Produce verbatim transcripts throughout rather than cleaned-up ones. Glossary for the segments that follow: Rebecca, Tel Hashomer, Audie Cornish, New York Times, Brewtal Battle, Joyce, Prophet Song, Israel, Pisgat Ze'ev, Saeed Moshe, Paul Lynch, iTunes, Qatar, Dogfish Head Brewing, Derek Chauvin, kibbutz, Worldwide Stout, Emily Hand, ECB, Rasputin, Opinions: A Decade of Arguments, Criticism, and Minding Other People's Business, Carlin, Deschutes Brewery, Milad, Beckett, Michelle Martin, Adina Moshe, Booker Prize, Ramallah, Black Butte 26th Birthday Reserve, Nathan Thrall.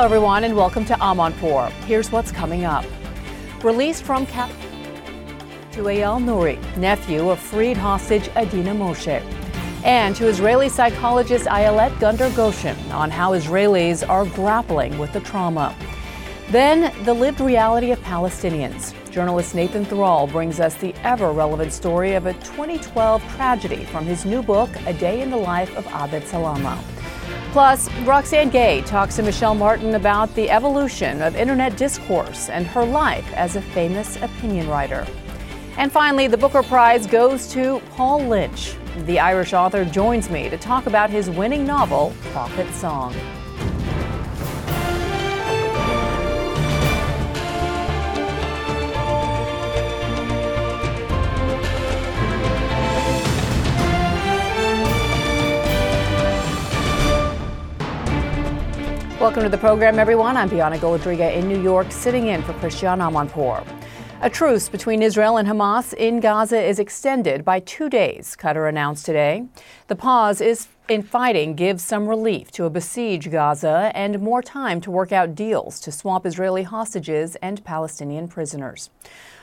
Hello, everyone, and welcome to Amanpour. Here's what's coming up. Released from captivity to Eyal Nouri, nephew of freed hostage Adina Moshe. And to Israeli psychologist Ayelet Gundar-Goshen on how Israelis are grappling with the trauma. Then, the lived reality of Palestinians. Journalist Nathan Thrall brings us the ever-relevant story of a twenty twelve tragedy from his new book, A Day in the Life of Abed Salama. Plus, Roxane Gay talks to Michelle Martin about the evolution of internet discourse and her life as a famous opinion writer. And finally, the Booker Prize goes to Paul Lynch. The Irish author joins me to talk about his winning novel, Prophet Song. Welcome to the program, everyone. I'm Bianna Golodryga in New York, sitting in for Christiane Amanpour. A truce between Israel and Hamas in Gaza is extended by two days, Qatar announced today. The pause is in fighting gives some relief to a besieged Gaza and more time to work out deals to swap Israeli hostages and Palestinian prisoners.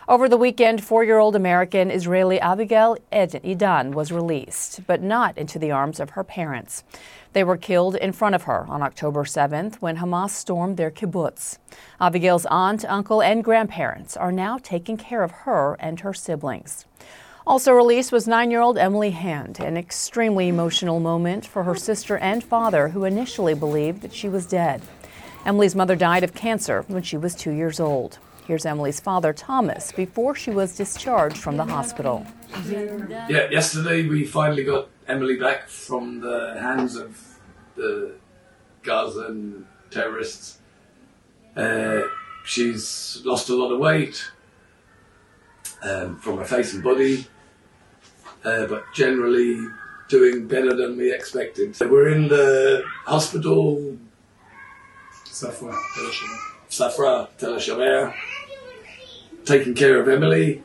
Over the weekend, four-year-old American Israeli Abigail Edan was released, but not into the arms of her parents. They were killed in front of her on October seventh when Hamas stormed their kibbutz. Abigail's aunt, uncle, and grandparents are now taking care of her and her siblings. Also released was nine-year-old Emily Hand, an extremely emotional moment for her sister and father, who initially believed that she was dead. Emily's mother died of cancer when she was two years old. Here's Emily's father, Thomas, before she was discharged from the hospital. Yeah, yesterday we finally got Emily back from the hands of the Gazan terrorists. Uh, she's lost a lot of weight um, from her face and body, uh, but generally doing better than we expected. So we're in the hospital, Safra, Tel Hashomer. Safra, Tel Hashomer. Taking care of Emily.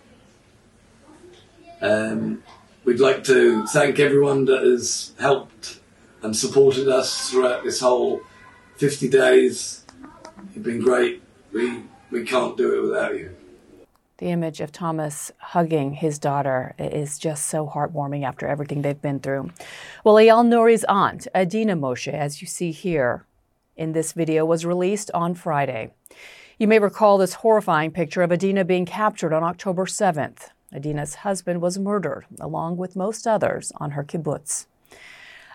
Um, we'd like to thank everyone that has helped and supported us throughout this whole fifty days. You've been great. We we can't do it without you. The image of Thomas hugging his daughter is just so heartwarming after everything they've been through. Well, Eyal Nouri's aunt, Adina Moshe, as you see here in this video, was released on Friday. You may recall this horrifying picture of Adina being captured on October seventh. Adina's husband was murdered, along with most others, on her kibbutz.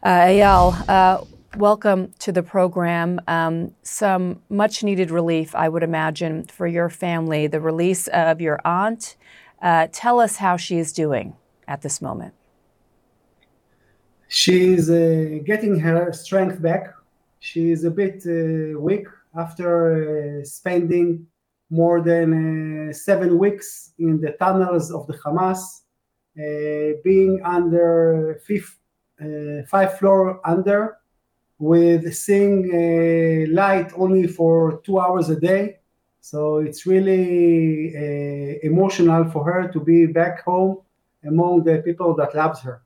Uh, Eyal, uh, welcome to the program. Um, some much-needed relief, I would imagine, for your family. The release of your aunt. Uh, tell us how she is doing at this moment. She is uh, getting her strength back. She is a bit uh, weak after uh, spending more than uh, seven weeks in the tunnels of the Hamas, uh, being under fifth, uh, five floor under, with seeing uh, light only for two hours a day. So it's really uh, emotional for her to be back home among the people that loves her.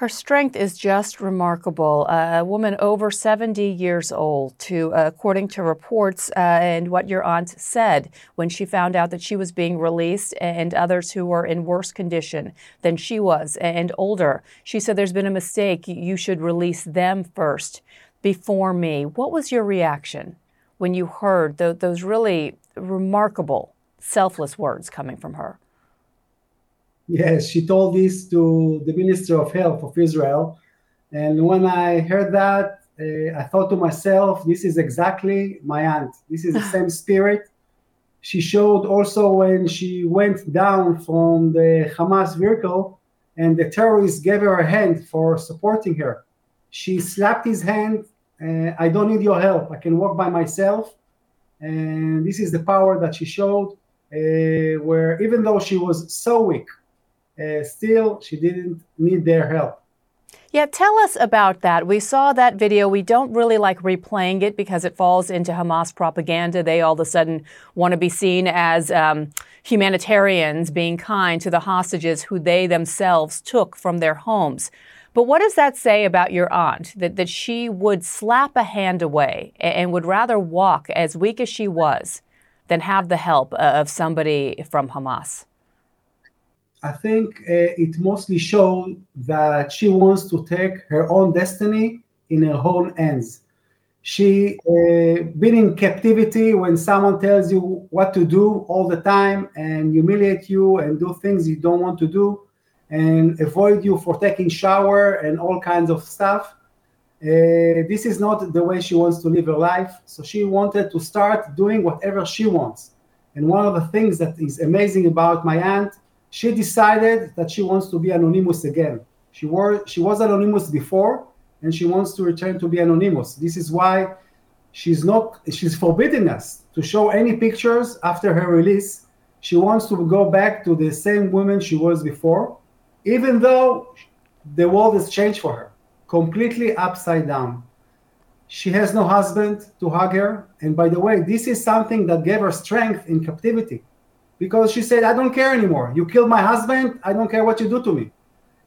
Her strength is just remarkable. Uh, a woman over seventy years old, to uh, according to reports uh, and what your aunt said when she found out that she was being released, and others who were in worse condition than she was and older. She said, "There's been a mistake. You should release them first before me." What was your reaction when you heard th- those really remarkable, selfless words coming from her? Yes, she told this to the Minister of Health of Israel. And when I heard that, uh, I thought to myself, this is exactly my aunt. This is the same spirit. She showed also when she went down from the Hamas vehicle and the terrorists gave her a hand for supporting her. She slapped his hand. Uh, I don't need your help. I can walk by myself. And this is the power that she showed, uh, where even though she was so weak, Uh, still, she didn't need their help. Yeah, tell us about that. We saw that video. We don't really like replaying it because it falls into Hamas propaganda. They all of a sudden want to be seen as um, humanitarians, being kind to the hostages who they themselves took from their homes. But what does that say about your aunt, that, that she would slap a hand away and, and would rather walk as weak as she was than have the help of somebody from Hamas? I think uh, it mostly shows that she wants to take her own destiny in her own hands. She uh, been in captivity when someone tells you what to do all the time and humiliate you and do things you don't want to do and avoid you for taking shower and all kinds of stuff. Uh, this is not the way she wants to live her life. So she wanted to start doing whatever she wants. And one of the things that is amazing about my aunt, she decided that she wants to be anonymous again. She were, she was anonymous before, and she wants to return to be anonymous. This is why she's not, she's forbidding us to show any pictures after her release. She wants to go back to the same woman she was before, even though the world has changed for her, completely upside down. She has no husband to hug her. And by the way, this is something that gave her strength in captivity, because she said, I don't care anymore. You killed my husband. I don't care what you do to me.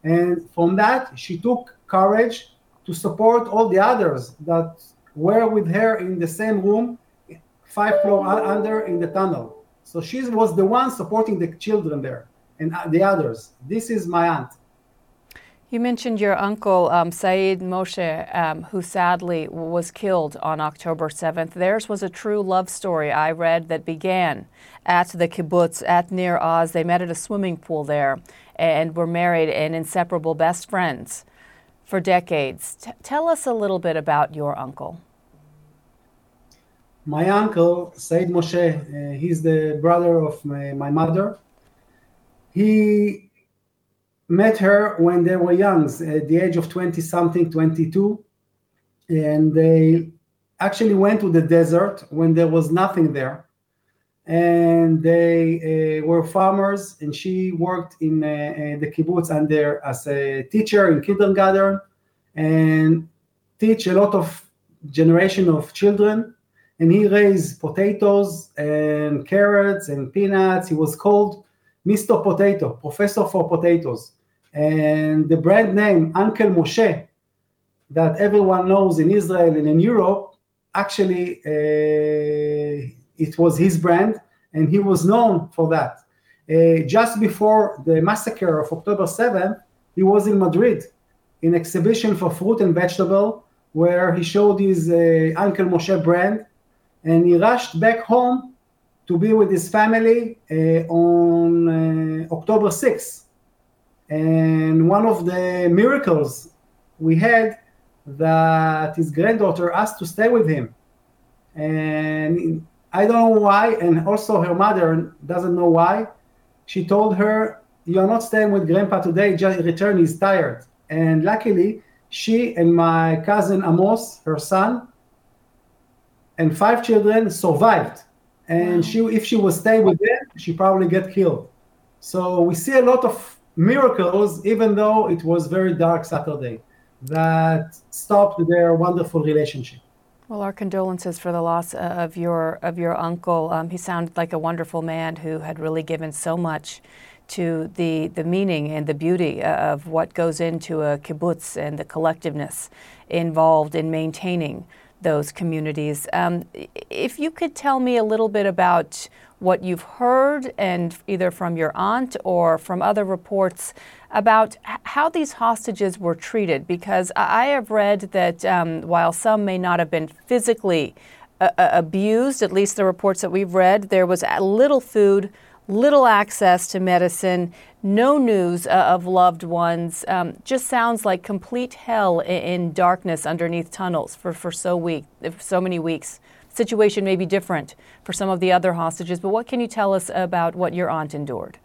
And from that, she took courage to support all the others that were with her in the same room, five floor under in the tunnel. So she was the one supporting the children there and the others. This is my aunt. You mentioned your uncle, um, Saeed Moshe, um, who sadly was killed on October seventh. Theirs was a true love story, I read, that began at the kibbutz, at Nir Oz. They met at a swimming pool there and were married and inseparable best friends for decades. T- tell us a little bit about your uncle. My uncle, Saeed Moshe, uh, he's the brother of my, my mother. He met her when they were young, at the age of twenty-something, twenty-two. And they actually went to the desert when there was nothing there. And they uh, were farmers, and she worked in uh, uh, the kibbutz under as a teacher in kindergarten and teach a lot of generation of children. And he raised potatoes and carrots and peanuts. He was called Mister Potato, Professor for Potatoes. And the brand name Uncle Moshe that everyone knows in Israel and in Europe, actually uh, it was his brand, and he was known for that. Uh, just before the massacre of October seventh, he was in Madrid in exhibition for fruit and vegetable, where he showed his uh, Uncle Moshe brand, and he rushed back home to be with his family uh, on uh, October sixth. And one of the miracles we had, that his granddaughter asked to stay with him. And I don't know why, and also her mother doesn't know why. She told her, you're not staying with Grandpa today, just return, he's tired. And luckily, she and my cousin Amos, her son, and five children survived. And she, if she was staying with them, she probably get killed. So we see a lot of miracles, even though it was very dark Saturday, that stopped their wonderful relationship. Well, our condolences for the loss of your of your uncle. Um, he sounded like a wonderful man who had really given so much to the, the meaning and the beauty of what goes into a kibbutz and the collectiveness involved in maintaining those communities. Um, if you could tell me a little bit about what you've heard, and either from your aunt or from other reports, about how these hostages were treated, because I have read that um, while some may not have been physically uh, abused, at least the reports that we've read, there was little food, little access to medicine, no news uh, of loved ones. Um, just sounds like complete hell in, in darkness underneath tunnels for, for so week, so many weeks. Situation may be different for some of the other hostages, but what can you tell us about what your aunt endured?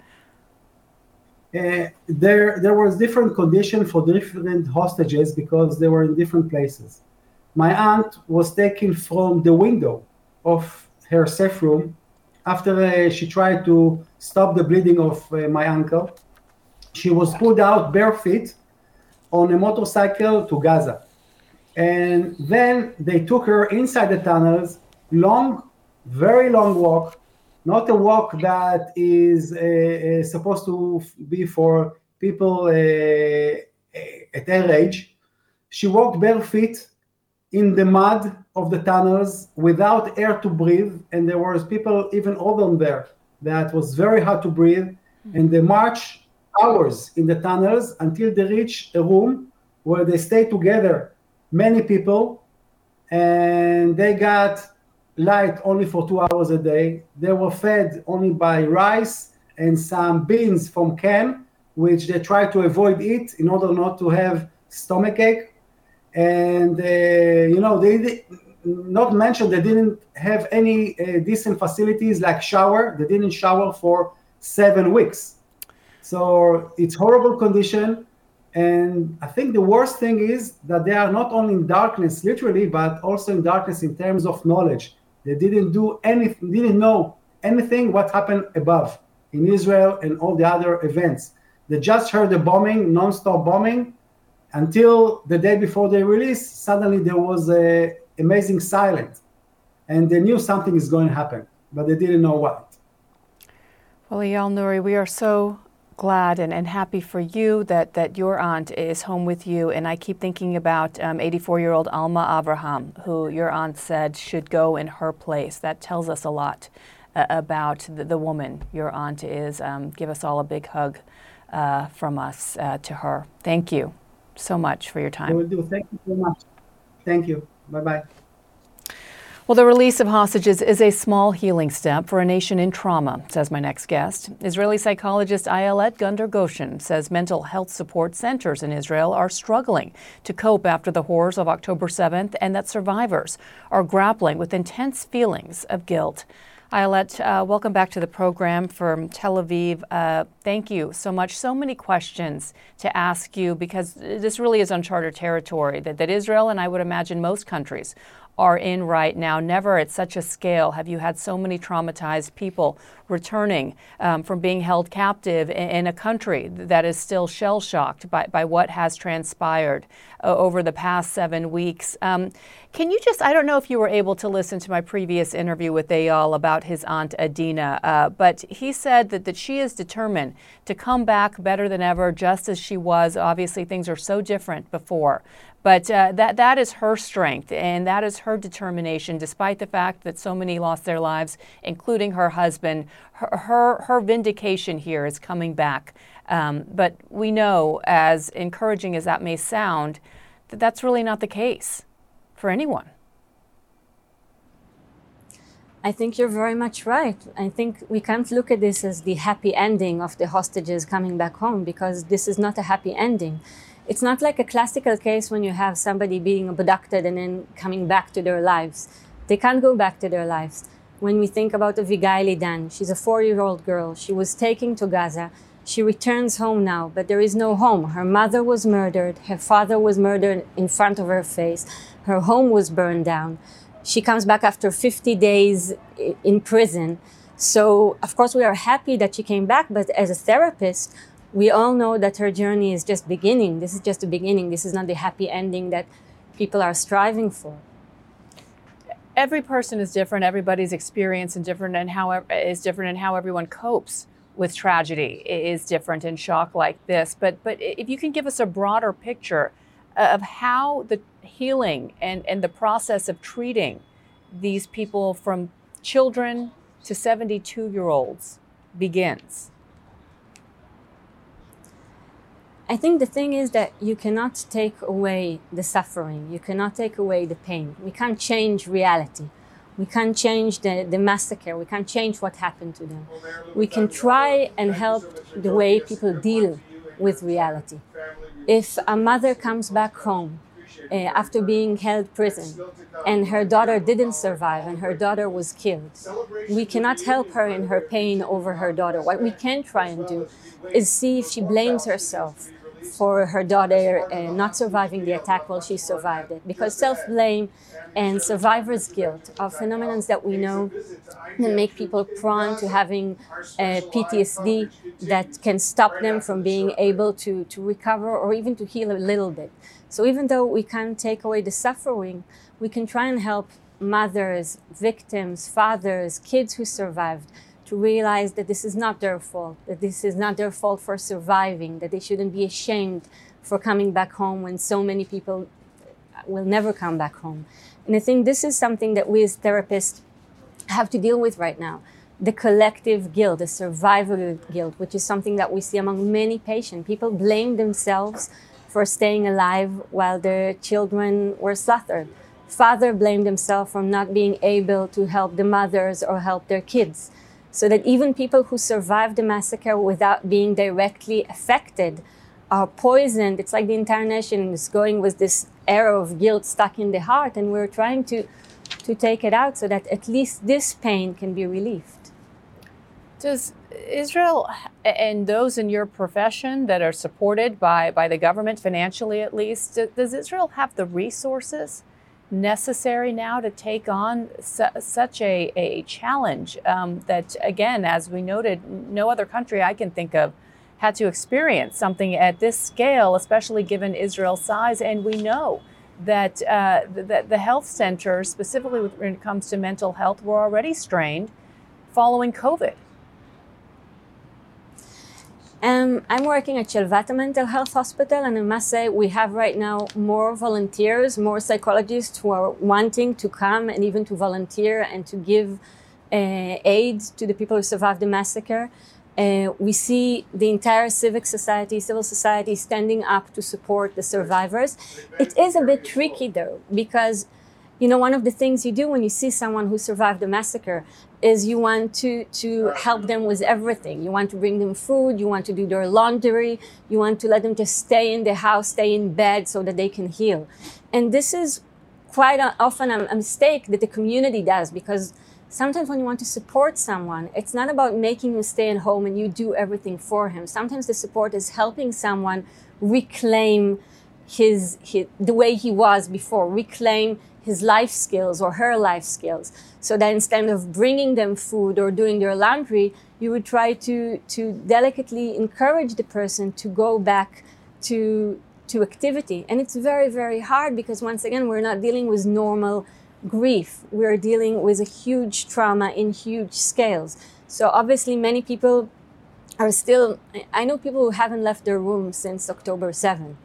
Uh, there, there was different condition for different hostages because they were in different places. My aunt was taken from the window of her safe room after uh, she tried to stop the bleeding of uh, my uncle. She was pulled out barefoot on a motorcycle to Gaza. And then they took her inside the tunnels, long, very long walk, not a walk that is uh, supposed to be for people uh, at her age, she walked bare feet in the mud of the tunnels without air to breathe, and there was people even older there that was very hard to breathe, and they marched hours in the tunnels until they reached a room where they stayed together, many people, and they got light only for two hours a day. They were fed only by rice and some beans from can, which they tried to avoid it in order not to have stomach ache. And, uh, you know, they did not mention they didn't have any uh, decent facilities like shower. They didn't shower for seven weeks. So it's horrible condition. And I think the worst thing is that they are not only in darkness, literally, but also in darkness in terms of knowledge. They didn't do anything, didn't know anything what happened above in Israel and all the other events. They just heard the bombing, non-stop bombing, until the day before they released. Suddenly there was an amazing silence, and they knew something is going to happen, but they didn't know what. Well, Eyal Nouri, we are so glad and, and happy for you that, that your aunt is home with you. And I keep thinking about um, eighty-four-year-old Alma Abraham, who your aunt said should go in her place. That tells us a lot uh, about the, the woman your aunt is. Um, give us all a big hug uh, from us uh, to her. Thank you so much for your time. I will do. Thank you so much. Thank you. Bye-bye. Well, the release of hostages is a small healing step for a nation in trauma, says my next guest. Israeli psychologist Ayelet Gundar-Goshen says mental health support centers in Israel are struggling to cope after the horrors of October seventh, and that survivors are grappling with intense feelings of guilt. Ayelet, uh, welcome back to the program from Tel Aviv. Uh, thank you so much. So many questions to ask you, because this really is uncharted territory that, that Israel, and I would imagine most countries, are in right now. Never at such a scale have you had so many traumatized people returning um, from being held captive in, in a country that is still shell-shocked by, by what has transpired uh, over the past seven weeks. Um, can you just, I don't know if you were able to listen to my previous interview with Eyal about his aunt Adina, uh, but he said that, that she is determined to come back better than ever, just as she was. Obviously, things are so different before. But uh, that that is her strength, and that is her determination, despite the fact that so many lost their lives, including her husband. Her her, her vindication here is coming back. Um, but we know, as encouraging as that may sound, that that's really not the case for anyone. I think you're very much right. I think we can't look at this as the happy ending of the hostages coming back home, because this is not a happy ending. It's not like a classical case when you have somebody being abducted and then coming back to their lives. They can't go back to their lives. When we think about Abigail Edan, she's a four-year-old girl. She was taken to Gaza. She returns home now, but there is no home. Her mother was murdered. Her father was murdered in front of her face. Her home was burned down. She comes back after fifty days in prison. So, of course, we are happy that she came back, but as a therapist, we all know that her journey is just beginning. This is just the beginning. This is not the happy ending that people are striving for. Every person is different. Everybody's experience is different, and how is different, and how everyone copes with tragedy is different in shock like this. But but if you can give us a broader picture of how the healing and, and the process of treating these people from children to seventy-two-year-olds begins. I think the thing is that you cannot take away the suffering. You cannot take away the pain. We can't change reality. We can't change the, the massacre. We can't change what happened to them. We can try and help the way people deal with reality. If a mother comes back home uh, after being held prison and her daughter didn't survive and her daughter was killed, we cannot help her in her pain over her daughter. What we can try and do is see if she blames herself for her daughter uh, not surviving the attack while she survived it. Because self-blame and survivor's guilt are phenomena that we know that make people prone to having uh, P T S D that can stop them from being able to, to recover or even to heal a little bit. So even though we can't take away the suffering, we can try and help mothers, victims, fathers, kids who survived, to realize that this is not their fault, that this is not their fault for surviving, that they shouldn't be ashamed for coming back home when so many people will never come back home. And I think this is something that we as therapists have to deal with right now. The collective guilt, the survivor guilt, which is something that we see among many patients. People blame themselves for staying alive while their children were slaughtered. Father blamed himself for not being able to help the mothers or help their kids. So that even people who survived the massacre without being directly affected are poisoned. It's like the entire nation is going with this arrow of guilt stuck in the heart, and we're trying to, to take it out so that at least this pain can be relieved. Does Israel and those in your profession that are supported by, by the government, financially at least, does Israel have the resources necessary now to take on su- such a, a challenge um, that, again, as we noted, no other country I can think of had to experience something at this scale, especially given Israel's size? And we know that uh, the, the health centers, specifically when it comes to mental health, were already strained following COVID. Um, I'm working at Chelvata Mental Health Hospital, and I must say we have right now more volunteers, more psychologists who are wanting to come and even to volunteer and to give uh, aid to the people who survived the massacre. Uh, we see the entire civic society, civil society standing up to support the survivors. It is a bit tricky though, because you know, one of the things you do when you see someone who survived the massacre is you want to, to help them with everything. You want to bring them food, you want to do their laundry, you want to let them just stay in the house, stay in bed so that they can heal. And this is quite often a mistake that the community does, because sometimes when you want to support someone, it's not about making him stay at home and you do everything for him. Sometimes the support is helping someone reclaim his, his the way he was before, reclaim his life skills or her life skills. So that instead of bringing them food or doing their laundry, you would try to, to delicately encourage the person to go back to, to activity. And it's very, very hard because once again, we're not dealing with normal grief. We're dealing with a huge trauma in huge scales. So obviously many people are still, I know people who haven't left their room since October seventh.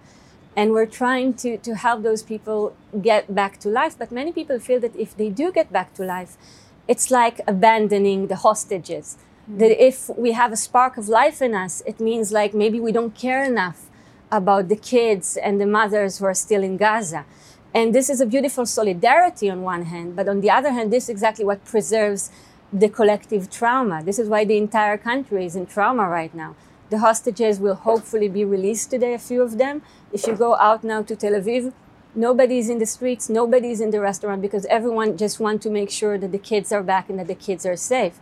And we're trying to, to help those people get back to life. But many people feel that if they do get back to life, it's like abandoning the hostages. Mm-hmm. That if we have a spark of life in us, it means like maybe we don't care enough about the kids and the mothers who are still in Gaza. And this is a beautiful solidarity on one hand. But on the other hand, this is exactly what preserves the collective trauma. This is why the entire country is in trauma right now. The hostages will hopefully be released today, a few of them. If you go out now to Tel Aviv, nobody's in the streets, nobody's in the restaurant, because everyone just wants to make sure that the kids are back and that the kids are safe.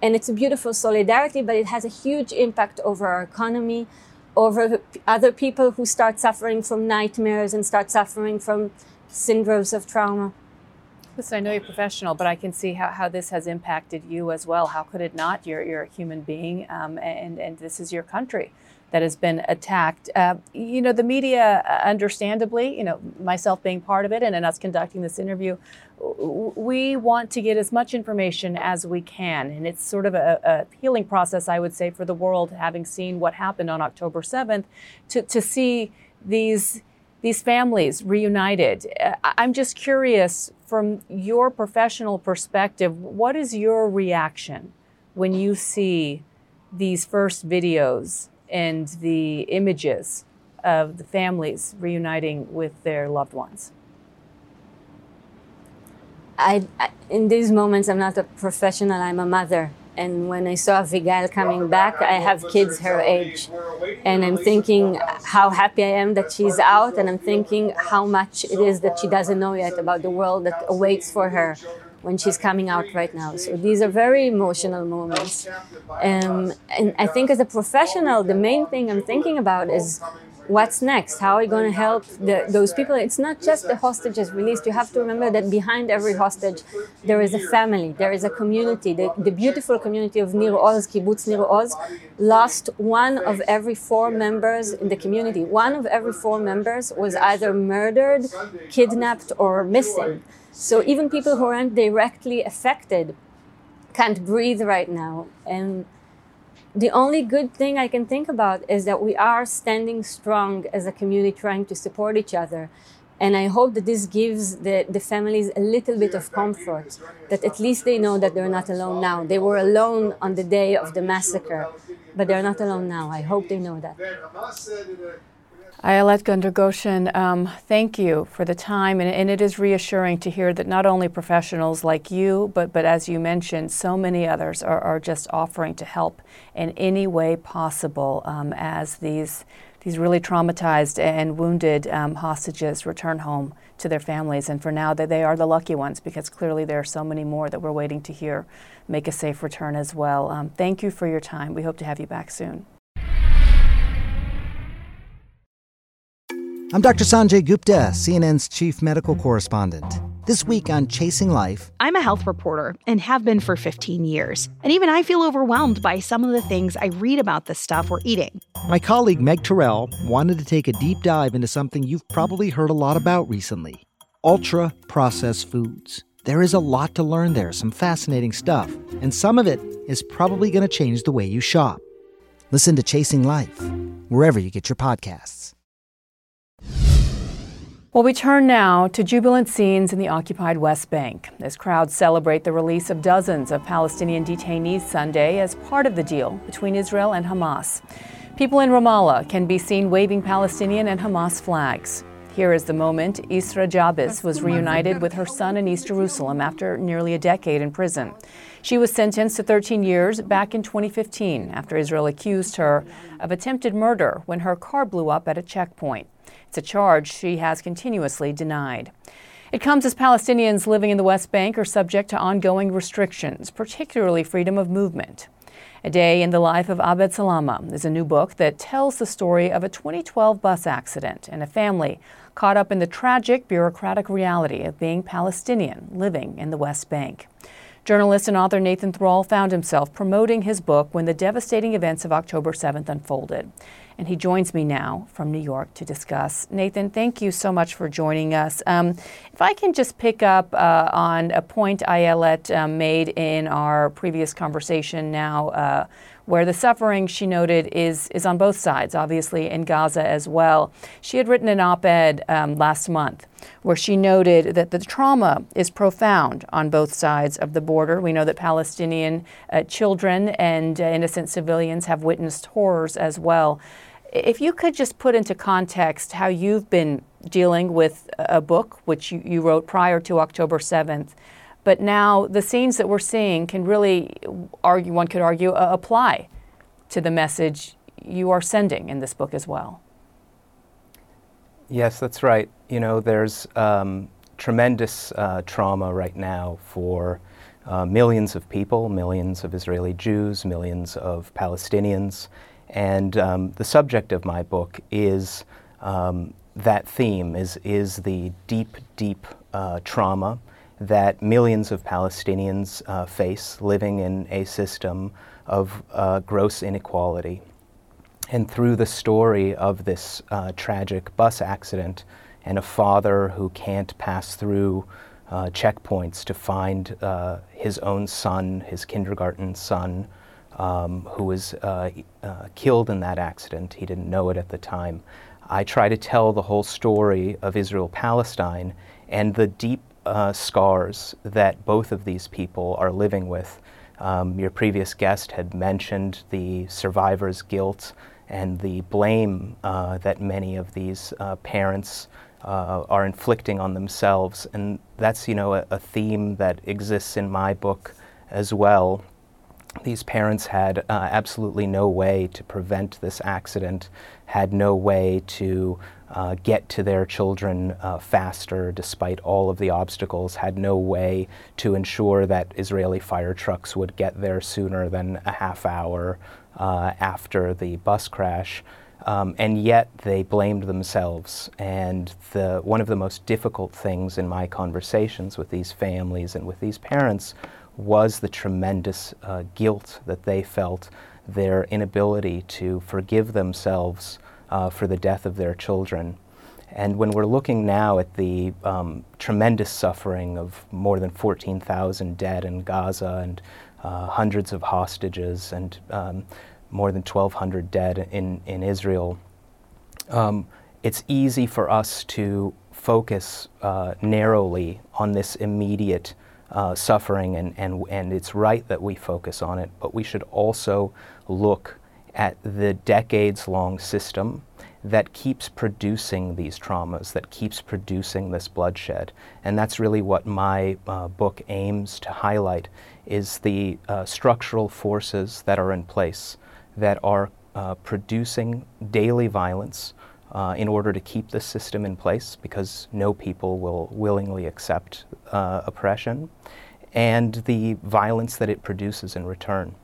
And it's a beautiful solidarity, but it has a huge impact over our economy, over other people who start suffering from nightmares and start suffering from syndromes of trauma. Listen, I know you're professional, but I can see how, how this has impacted you as well. How could it not? You're, you're a human being, um, and, and this is your country that has been attacked. Uh, you know, the media, uh, understandably, you know, myself being part of it and, and us conducting this interview, w- we want to get as much information as we can. And it's sort of a, a healing process, I would say, for the world, having seen what happened on October seventh, to, to see these These families reunited. I'm just curious, from your professional perspective, what is your reaction when you see these first videos and the images of the families reuniting with their loved ones? I, I, in these moments, I'm not a professional, I'm a mother. And when I saw Abigail coming back, I have kids her age. And I'm thinking how happy I am that she's out. And I'm thinking how much it is that she doesn't know yet about the world that awaits for her when she's coming out right now. So these are very emotional moments. Um, and I think as a professional, the main thing I'm thinking about is what's next? How are we going to help the, those people? It's not just the hostages released. You have to remember that behind every hostage, there is a family, there is a community. The, the beautiful community of Nir Oz, Kibbutz Nir Oz, lost one of every four members in the community. One of every four members was either murdered, kidnapped, or missing. So even people who aren't directly affected can't breathe right now. And The only good thing I can think about is that we are standing strong as a community, trying to support each other. And I hope that this gives the, the families a little bit of comfort, that at least they know that they're not alone now. They were alone on the day of the massacre, but they're not alone now. I hope they know that. Ayelet Gundar-Goshen, um, thank you for the time, and, and it is reassuring to hear that not only professionals like you, but but as you mentioned, so many others are, are just offering to help in any way possible um, as these these really traumatized and wounded um, hostages return home to their families. And for now, that they are the lucky ones, because clearly there are so many more that we're waiting to hear make a safe return as well. Um, thank you for your time. We hope to have you back soon. I'm Doctor Sanjay Gupta, C N N's chief medical correspondent. This week on Chasing Life... I'm a health reporter and have been for fifteen years. And even I feel overwhelmed by some of the things I read about the stuff we're eating. My colleague Meg Terrell wanted to take a deep dive into something you've probably heard a lot about recently. Ultra-processed foods. There is a lot to learn there, some fascinating stuff. And some of it is probably going to change the way you shop. Listen to Chasing Life, wherever you get your podcasts. Well, we turn now to jubilant scenes in the occupied West Bank as crowds celebrate the release of dozens of Palestinian detainees Sunday as part of the deal between Israel and Hamas. People in Ramallah can be seen waving Palestinian and Hamas flags. Here is the moment Isra Jabez was reunited with her son in East Jerusalem after nearly a decade in prison. She was sentenced to thirteen years back in twenty fifteen after Israel accused her of attempted murder when her car blew up at a checkpoint. It's a charge she has continuously denied. It comes as Palestinians living in the West Bank are subject to ongoing restrictions, particularly freedom of movement. A Day in the Life of Abed Salama is a new book that tells the story of a twenty twelve bus accident and a family caught up in the tragic bureaucratic reality of being Palestinian living in the West Bank. Journalist and author Nathan Thrall found himself promoting his book when the devastating events of October seventh unfolded. And he joins me now from New York to discuss. Nathan, thank you so much for joining us. Um, if I can just pick up uh, on a point Ayelet uh, made in our previous conversation now, uh, where the suffering, she noted, is is on both sides, obviously in Gaza as well. She had written an op-ed um, last month where she noted that the trauma is profound on both sides of the border. We know that Palestinian uh, children and uh, innocent civilians have witnessed horrors as well. If you could just put into context how you've been dealing with a book, which you, you wrote prior to October seventh, but now the scenes that we're seeing can really, argue, one could argue, uh, apply to the message you are sending in this book as well. Yes, that's right. You know, there's um, tremendous uh, trauma right now for uh, millions of people, millions of Israeli Jews, millions of Palestinians. And um, the subject of my book is um, that theme, is, is the deep, deep uh, trauma that millions of Palestinians uh, face living in a system of uh, gross inequality. And through the story of this uh, tragic bus accident and a father who can't pass through uh, checkpoints to find uh, his own son, his kindergarten son, um, who was uh, uh, killed in that accident. He didn't know it at the time. I try to tell the whole story of Israel-Palestine and the deep Uh, scars that both of these people are living with. Um, your previous guest had mentioned the survivor's guilt and the blame uh, that many of these uh, parents uh, are inflicting on themselves. And that's, you know, a, a theme that exists in my book as well. These parents had uh, absolutely no way to prevent this accident, had no way to Uh, get to their children uh, faster despite all of the obstacles, had no way to ensure that Israeli fire trucks would get there sooner than a half hour uh, after the bus crash. Um, and yet they blamed themselves. And the, one of the most difficult things in my conversations with these families and with these parents was the tremendous uh, guilt that they felt, their inability to forgive themselves Uh, for the death of their children. And when we're looking now at the um, tremendous suffering of more than fourteen thousand dead in Gaza and uh, hundreds of hostages and um, more than twelve hundred dead in, in Israel, um, it's easy for us to focus uh, narrowly on this immediate uh, suffering, and, and, and it's right that we focus on it, but we should also look at the decades-long system that keeps producing these traumas, that keeps producing this bloodshed. And that's really what my uh, book aims to highlight, is the uh, structural forces that are in place that are uh, producing daily violence uh, in order to keep the system in place, because no people will willingly accept uh, oppression, and the violence that it produces in return.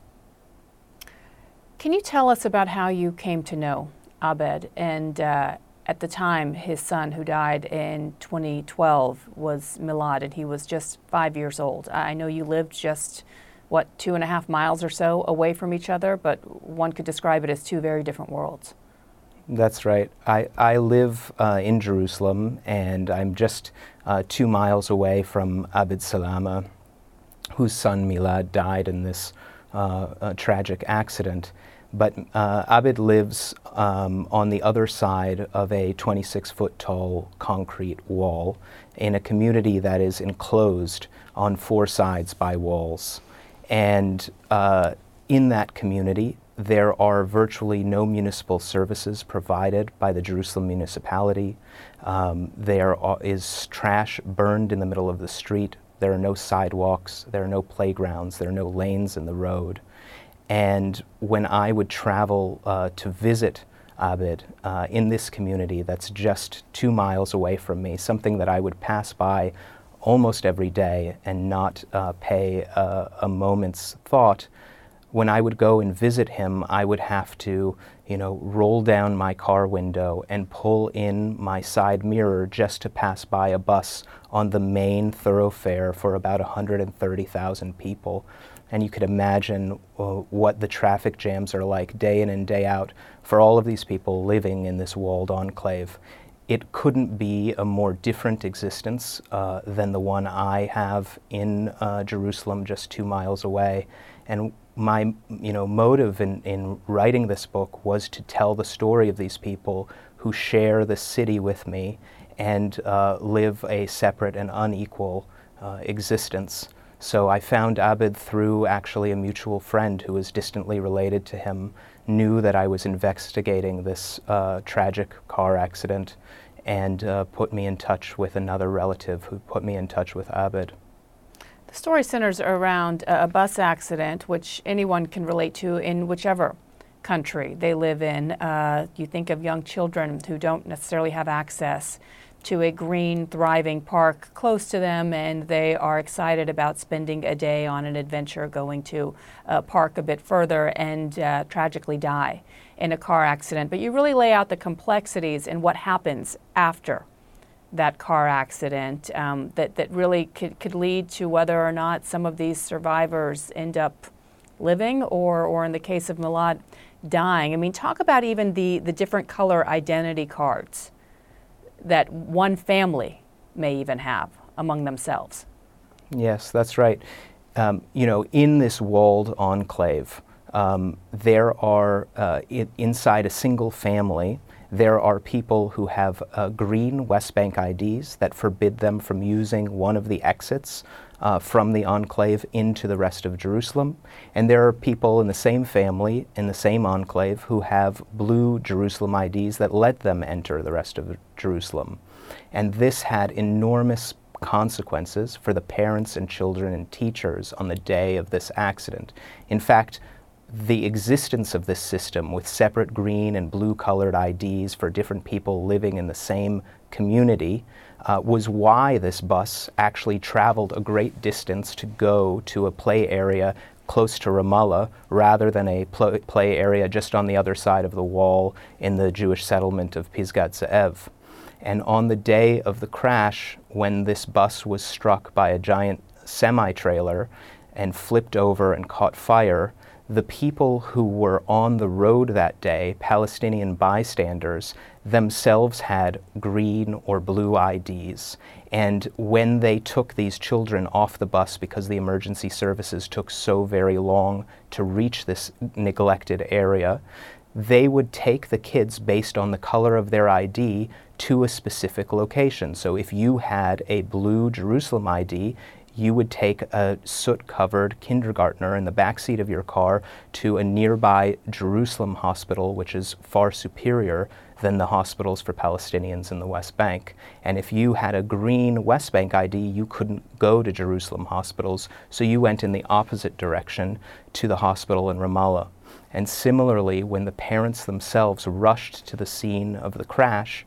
Can you tell us about how you came to know Abed, and uh, at the time his son who died in twenty twelve was Milad, and he was just five years old. I know you lived just, what, two and a half miles or so away from each other, but one could describe it as two very different worlds. That's right. I, I live uh, in Jerusalem, and I'm just uh, two miles away from Abed Salama, whose son Milad died in this uh, uh, tragic accident. But uh, Abed lives um, on the other side of a twenty-six foot tall concrete wall in a community that is enclosed on four sides by walls. And uh, in that community, there are virtually no municipal services provided by the Jerusalem municipality. Um, there are, is trash burned in the middle of the street. There are no sidewalks. There are no playgrounds. There are no lanes in the road. And when I would travel uh, to visit Abed uh, in this community that's just two miles away from me, something that I would pass by almost every day and not uh, pay a, a moment's thought, when I would go and visit him, I would have to, you know, roll down my car window and pull in my side mirror just to pass by a bus on the main thoroughfare for about one hundred thirty thousand people. And you could imagine uh, what the traffic jams are like day in and day out for all of these people living in this walled enclave. It couldn't be a more different existence uh, than the one I have in uh, Jerusalem, just two miles away. And my, you know, motive in, in writing this book was to tell the story of these people who share the city with me and uh, live a separate and unequal uh, existence. So I found Abed through actually a mutual friend who was distantly related to him, knew that I was investigating this uh, tragic car accident, and uh, put me in touch with another relative who put me in touch with Abed. The story centers around a bus accident, which anyone can relate to in whichever country they live in. Uh, you think of young children who don't necessarily have access to a green, thriving park close to them, and they are excited about spending a day on an adventure, going to a park a bit further, and uh, tragically die in a car accident. But you really lay out the complexities and what happens after that car accident um, that, that really could, could lead to whether or not some of these survivors end up living or, or in the case of Milad, dying. I mean, talk about even the, the different color identity cards that one family may even have among themselves. Yes, that's right. Um, you know, in this walled enclave, um, there are, uh, it, inside a single family, there are people who have uh, green West Bank I Ds that forbid them from using one of the exits uh, from the enclave into the rest of Jerusalem. And there are people in the same family, in the same enclave, who have blue Jerusalem I Ds that let them enter the rest of Jerusalem. And this had enormous consequences for the parents and children and teachers on the day of this accident. In fact, the existence of this system with separate green and blue colored I Ds for different people living in the same community uh, was why this bus actually traveled a great distance to go to a play area close to Ramallah rather than a pl- play area just on the other side of the wall in the Jewish settlement of Pisgat Ze'ev. And on the day of the crash, when this bus was struck by a giant semi-trailer and flipped over and caught fire, the people who were on the road that day, Palestinian bystanders, themselves had green or blue I Ds. And when they took these children off the bus, because the emergency services took so very long to reach this neglected area, they would take the kids based on the color of their I D to a specific location. So if you had a blue Jerusalem I D, you would take a soot-covered kindergartner in the backseat of your car to a nearby Jerusalem hospital, which is far superior than the hospitals for Palestinians in the West Bank. And if you had a green West Bank I D, you couldn't go to Jerusalem hospitals, so you went in the opposite direction to the hospital in Ramallah. And similarly, when the parents themselves rushed to the scene of the crash,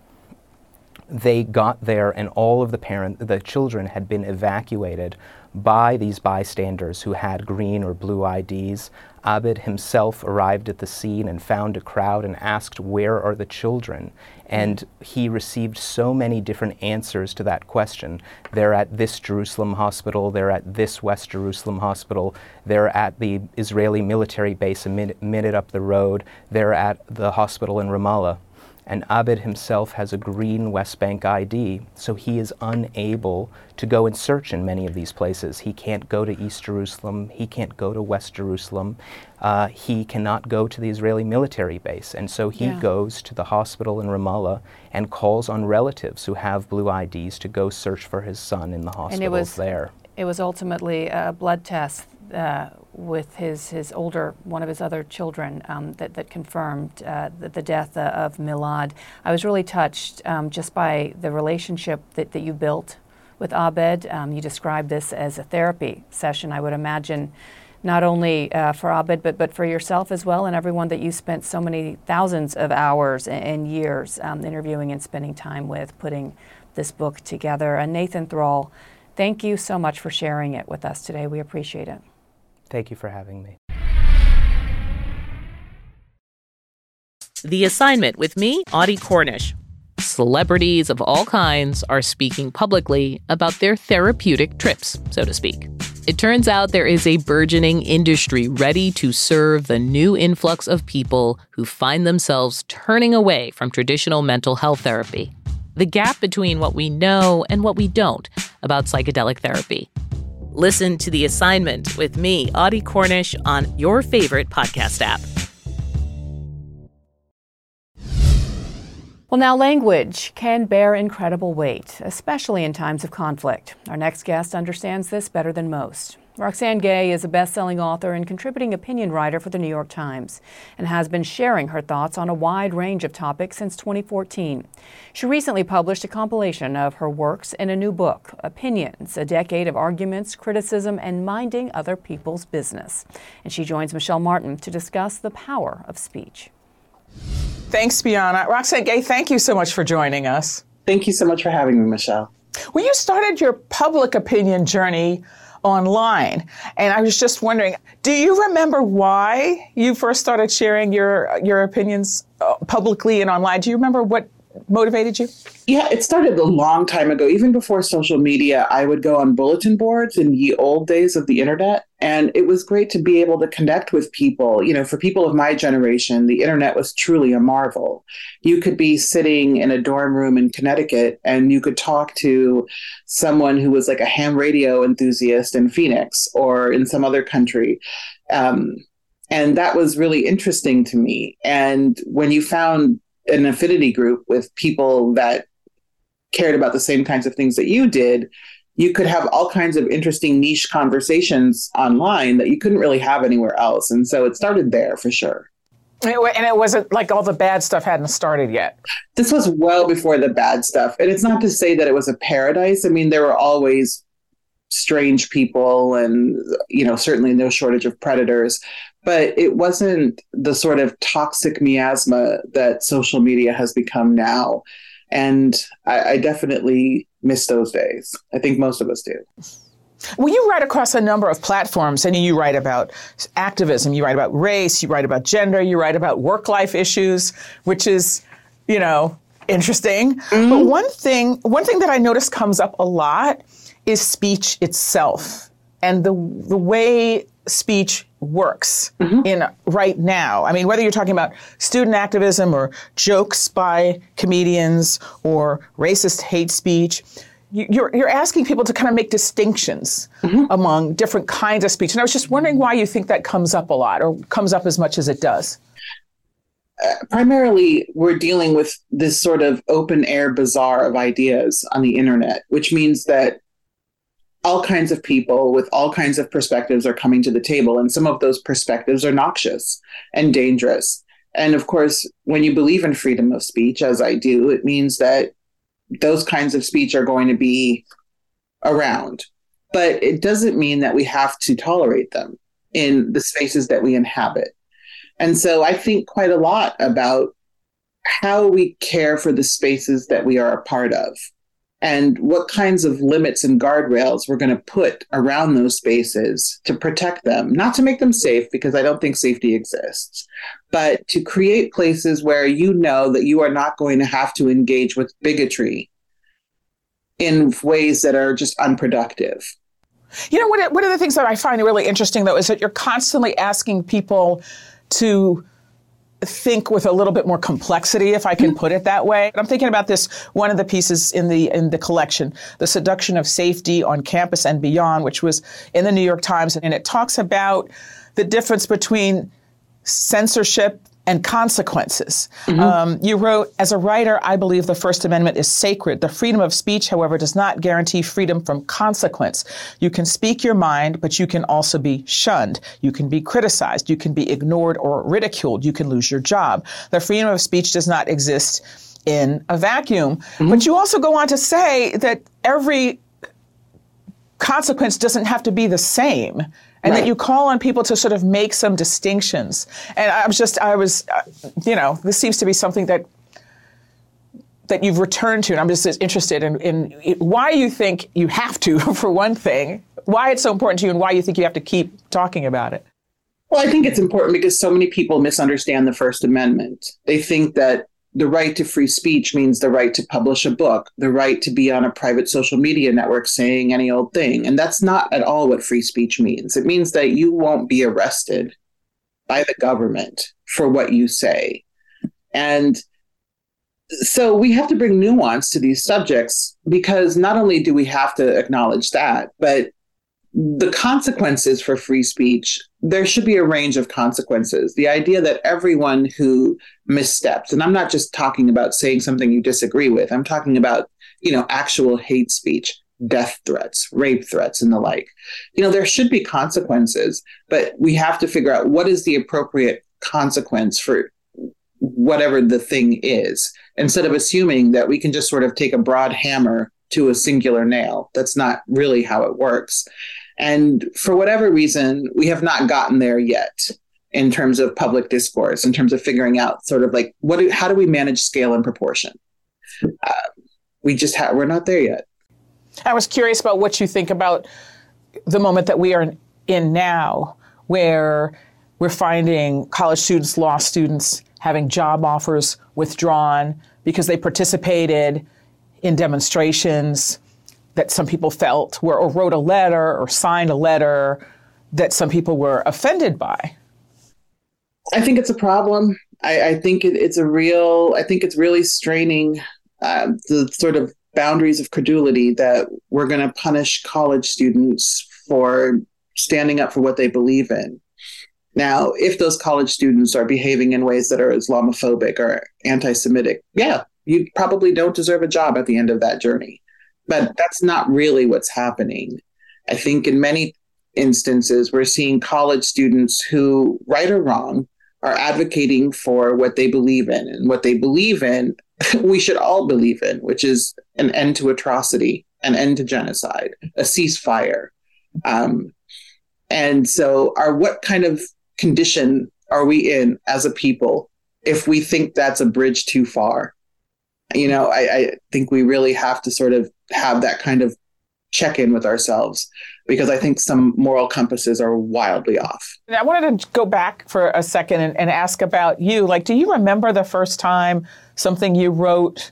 they got there and all of the parent, the children had been evacuated by these bystanders who had green or blue I Ds. Abed himself arrived at the scene and found a crowd and asked, "Where are the children?" And he received so many different answers to that question. They're at this Jerusalem hospital, they're at this West Jerusalem hospital, they're at the Israeli military base a minute, minute up the road, they're at the hospital in Ramallah. And Abed himself has a green West Bank I D, so he is unable to go and search in many of these places. He can't go to East Jerusalem, he can't go to West Jerusalem, uh, he cannot go to the Israeli military base. And so he yeah. goes to the hospital in Ramallah and calls on relatives who have blue I Ds to go search for his son in the hospitals and it was, there. It was ultimately a blood test uh, with his, his older, one of his other children um, that, that confirmed uh, the, the death of Milad. I was really touched um, just by the relationship that, that you built with Abed. Um, you described this as a therapy session, I would imagine, not only uh, for Abed, but, but for yourself as well, and everyone that you spent so many thousands of hours and, and years um, interviewing and spending time with, putting this book together. And Nathan Thrall, thank you so much for sharing it with us today. We appreciate it. Thank you for having me. The Assignment with me, Audie Cornish. Celebrities of all kinds are speaking publicly about their therapeutic trips, so to speak. It turns out there is a burgeoning industry ready to serve the new influx of people who find themselves turning away from traditional mental health therapy. The gap between what we know and what we don't about psychedelic therapy. Listen to The Assignment with me, Audie Cornish, on your favorite podcast app. Well, now language can bear incredible weight, especially in times of conflict. Our next guest understands this better than most. Roxane Gay is a best-selling author and contributing opinion writer for the New York Times and has been sharing her thoughts on a wide range of topics since twenty fourteen. She recently published a compilation of her works in a new book, Opinions: A Decade of Arguments, Criticism, and Minding Other People's Business. And she joins Michelle Martin to discuss the power of speech. Thanks, Bianna. Roxane Gay, thank you so much for joining us. Thank you so much for having me, Michelle. Well, you started your public opinion journey online. And I was just wondering, do you remember why you first started sharing your your opinions uh, publicly and online? Do you remember what motivated you? Yeah, it started a long time ago. Even before social media, I would go on bulletin boards in ye old days of the internet. And it was great to be able to connect with people. You know, for people of my generation, the internet was truly a marvel. You could be sitting in a dorm room in Connecticut and you could talk to someone who was like a ham radio enthusiast in Phoenix or in some other country. Um, and that was really interesting to me. And when you found an affinity group with people that cared about the same kinds of things that you did, you could have all kinds of interesting niche conversations online that you couldn't really have anywhere else. And so it started there for sure. And it wasn't like all the bad stuff hadn't started yet. This was well before the bad stuff. And it's not to say that it was a paradise. I mean, there were always strange people and, you know, certainly no shortage of predators. But it wasn't the sort of toxic miasma that social media has become now. And I, I definitely miss those days. I think most of us do. Well, you write across a number of platforms, and you write about activism, you write about race, you write about gender, you write about work life issues, which is, you know, interesting. Mm-hmm. But one thing, one thing that I notice comes up a lot is speech itself and the the way speech works mm-hmm. in right now. I mean, whether you're talking about student activism or jokes by comedians or racist hate speech, you're you're asking people to kind of make distinctions mm-hmm. among different kinds of speech. And I was just wondering why you think that comes up a lot or comes up as much as it does. Uh, primarily, we're dealing with this sort of open air bazaar of ideas on the internet, which means that all kinds of people with all kinds of perspectives are coming to the table. And some of those perspectives are noxious and dangerous. And of course, when you believe in freedom of speech, as I do, it means that those kinds of speech are going to be around. But it doesn't mean that we have to tolerate them in the spaces that we inhabit. And so I think quite a lot about how we care for the spaces that we are a part of, and what kinds of limits and guardrails we're going to put around those spaces to protect them, not to make them safe, because I don't think safety exists, but to create places where you know that you are not going to have to engage with bigotry in ways that are just unproductive. You know, one of, one of the things that I find really interesting, though, is that you're constantly asking people to think with a little bit more complexity, if I can put it that way. I'm thinking about this, one of the pieces in the in the collection, The Seduction of Safety on Campus and Beyond, which was in the New York Times. And it talks about the difference between censorship and consequences. Mm-hmm. Um, you wrote, as a writer, I believe the First Amendment is sacred. The freedom of speech, however, does not guarantee freedom from consequence. You can speak your mind, but you can also be shunned. You can be criticized. You can be ignored or ridiculed. You can lose your job. The freedom of speech does not exist in a vacuum. Mm-hmm. But you also go on to say that every consequence doesn't have to be the same. And right. that you call on people to sort of make some distinctions. And I was just, I was, you know, this seems to be something that that you've returned to. And I'm just interested in, in why you think you have to, for one thing, why it's so important to you and why you think you have to keep talking about it. Well, I think it's important because so many people misunderstand the First Amendment. They think that the right to free speech means the right to publish a book, the right to be on a private social media network saying any old thing. And that's not at all what free speech means. It means that you won't be arrested by the government for what you say. And so we have to bring nuance to these subjects, because not only do we have to acknowledge that, but the consequences for free speech, there should be a range of consequences. The idea that everyone who missteps, and I'm not just talking about saying something you disagree with, I'm talking about, you know, actual hate speech, death threats, rape threats, and the like. You know, there should be consequences, but we have to figure out what is the appropriate consequence for whatever the thing is, instead of assuming that we can just sort of take a broad hammer to a singular nail. That's not really how it works. And for whatever reason, we have not gotten there yet in terms of public discourse, in terms of figuring out sort of like, what? Do, how do we manage scale and proportion? Uh, we just ha- we're not there yet. I was curious about what you think about the moment that we are in now, where we're finding college students, law students, having job offers withdrawn because they participated in demonstrations that some people felt were, or wrote a letter or signed a letter that some people were offended by. I think it's a problem. I, I think it, it's a real, I think it's really straining uh, the sort of boundaries of credulity that we're going to punish college students for standing up for what they believe in. Now, if those college students are behaving in ways that are Islamophobic or anti-Semitic, yeah, you probably don't deserve a job at the end of that journey. But that's not really what's happening. I think in many instances, we're seeing college students who, right or wrong, are advocating for what they believe in. And what they believe in, we should all believe in, which is an end to atrocity, an end to genocide, a ceasefire. Um, and so are what kind of condition are we in as a people if we think that's a bridge too far? You know, I, I think we really have to sort of have that kind of check-in with ourselves, because I think some moral compasses are wildly off. I wanted to go back for a second and, and ask about you. Like, do you remember the first time something you wrote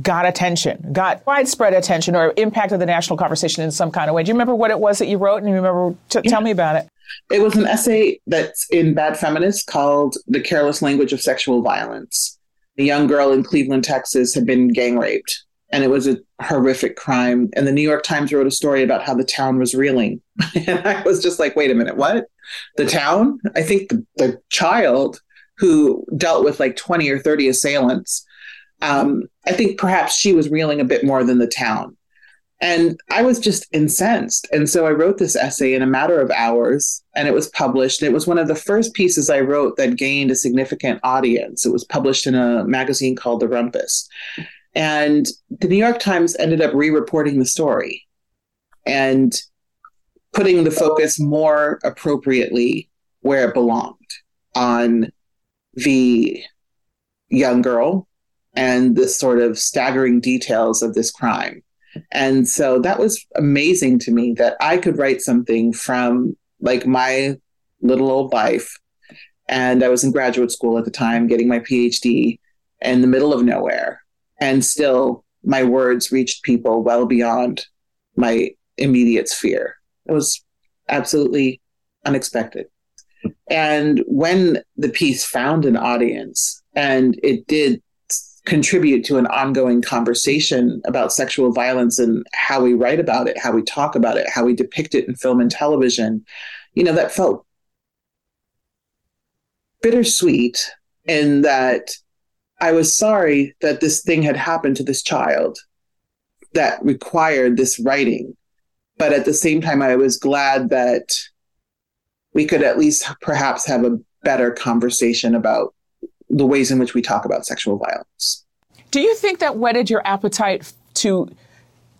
got attention, got widespread attention, or impacted the national conversation in some kind of way? Do you remember what it was that you wrote? And you remember? T- yeah. Tell me about it. It was an essay that's in Bad Feminist called The Careless Language of Sexual Violence. A young girl in Cleveland, Texas had been gang raped, and it was a horrific crime. And the New York Times wrote a story about how the town was reeling. And I was just like, wait a minute, what? The town? I think the, the child who dealt with like twenty or thirty assailants, um, I think perhaps she was reeling a bit more than the town. And I was just incensed. And so I wrote this essay in a matter of hours, and it was published. It was one of the first pieces I wrote that gained a significant audience. It was published in a magazine called The Rumpus. And the New York Times ended up re-reporting the story and putting the focus more appropriately where it belonged, on the young girl and the sort of staggering details of this crime. And so that was amazing to me, that I could write something from like my little old life. And I was in graduate school at the time, getting my P H D in the middle of nowhere. And still my words reached people well beyond my immediate sphere. It was absolutely unexpected. And when the piece found an audience, and it did contribute to an ongoing conversation about sexual violence and how we write about it, how we talk about it, how we depict it in film and television, you know, that felt bittersweet, in that I was sorry that this thing had happened to this child that required this writing. But at the same time, I was glad that we could at least perhaps have a better conversation about the ways in which we talk about sexual violence. Do you think that whetted your appetite to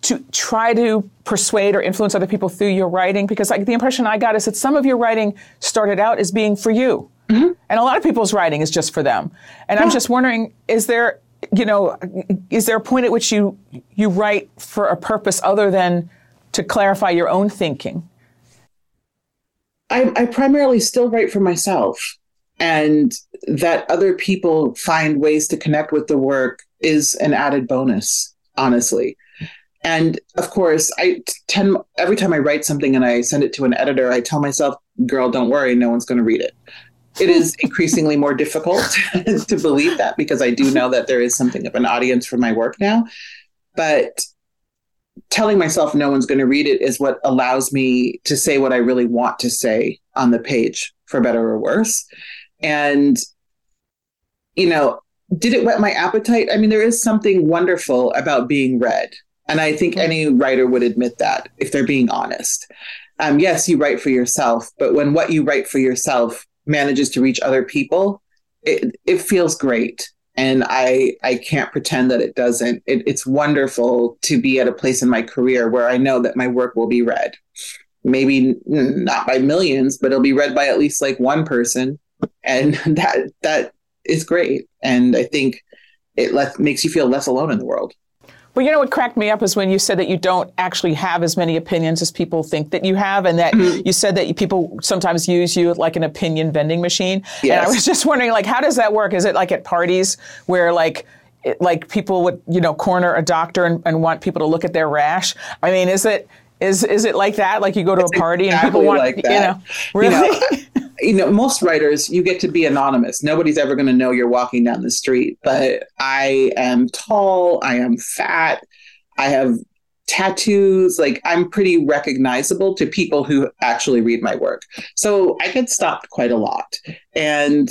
to try to persuade or influence other people through your writing? Because like the impression I got is that some of your writing started out as being for you. Mm-hmm. And a lot of people's writing is just for them. And yeah. I'm just wondering, is there, you know, is there a point at which you you write for a purpose other than to clarify your own thinking? I, I primarily still write for myself. And that other people find ways to connect with the work is an added bonus, honestly. And of course, I tend, every time I write something and I send it to an editor, I tell myself, girl, don't worry, no one's going to read it. It is increasingly more difficult to believe that, because I do know that there is something of an audience for my work now. But telling myself no one's going to read it is what allows me to say what I really want to say on the page, for better or worse. And, you know, did it whet my appetite? I mean, there is something wonderful about being read. And I think any writer would admit that if they're being honest. Um, yes, you write for yourself, but when what you write for yourself manages to reach other people, it, it feels great. And I I can't pretend that it doesn't. It, it's wonderful to be at a place in my career where I know that my work will be read. Maybe not by millions, but it'll be read by at least like one person. And that that is great. And I think it less, makes you feel less alone in the world. Well, you know, what cracked me up is when you said that you don't actually have as many opinions as people think that you have, and that mm-hmm. you said that you, people sometimes use you like an opinion vending machine. Yes. And I was just wondering, like, how does that work? Is it like at parties where like it, like people would, you know, corner a doctor and, and want people to look at their rash? I mean, is it is is it like that? Like you go to it's a party exactly and people want, like that. You know, really? You know, You know, most writers, you get to be anonymous. Nobody's ever going to know you're walking down the street. But I am tall. I am fat. I have tattoos. Like, I'm pretty recognizable to people who actually read my work. So I get stopped quite a lot. And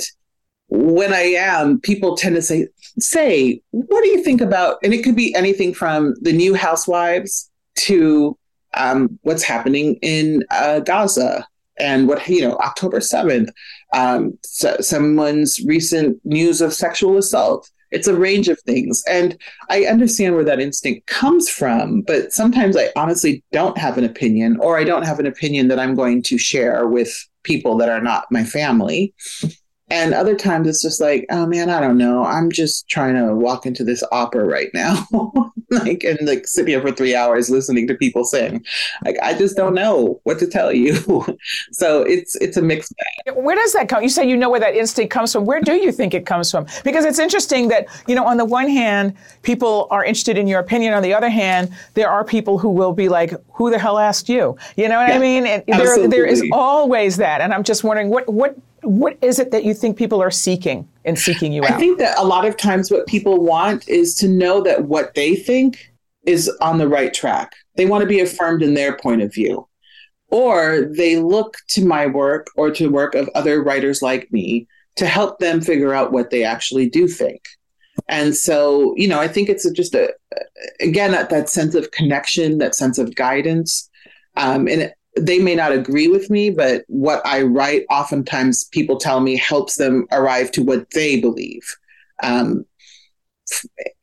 when I am, people tend to say, say, what do you think about? And it could be anything from the new housewives to um, what's happening in uh, Gaza. And what, you know, October seventh, um, so someone's recent news of sexual assault. It's a range of things. And I understand where that instinct comes from. But sometimes I honestly don't have an opinion, or I don't have an opinion that I'm going to share with people that are not my family. And other times it's just like, oh, man, I don't know. I'm just trying to walk into this opera right now. like, and like sit here for three hours listening to people sing. Like, I just don't know what to tell you. So it's it's a mixed bag. Where does that come? You say you know where that instinct comes from. Where do you think it comes from? Because it's interesting that, you know, on the one hand, people are interested in your opinion. On the other hand, there are people who will be like, who the hell asked you? You know what yeah, I mean? And there, there is always that. And I'm just wondering, what what what is it that you think people are seeking and seeking you out? I think that a lot of times what people want is to know that what they think is on the right track. They want to be affirmed in their point of view. Or they look to my work or to work of other writers like me to help them figure out what they actually do think. And so, you know, I think it's just, a again, that, that sense of connection, that sense of guidance. Um, and it, they may not agree with me, but what I write, oftentimes people tell me, helps them arrive to what they believe, um,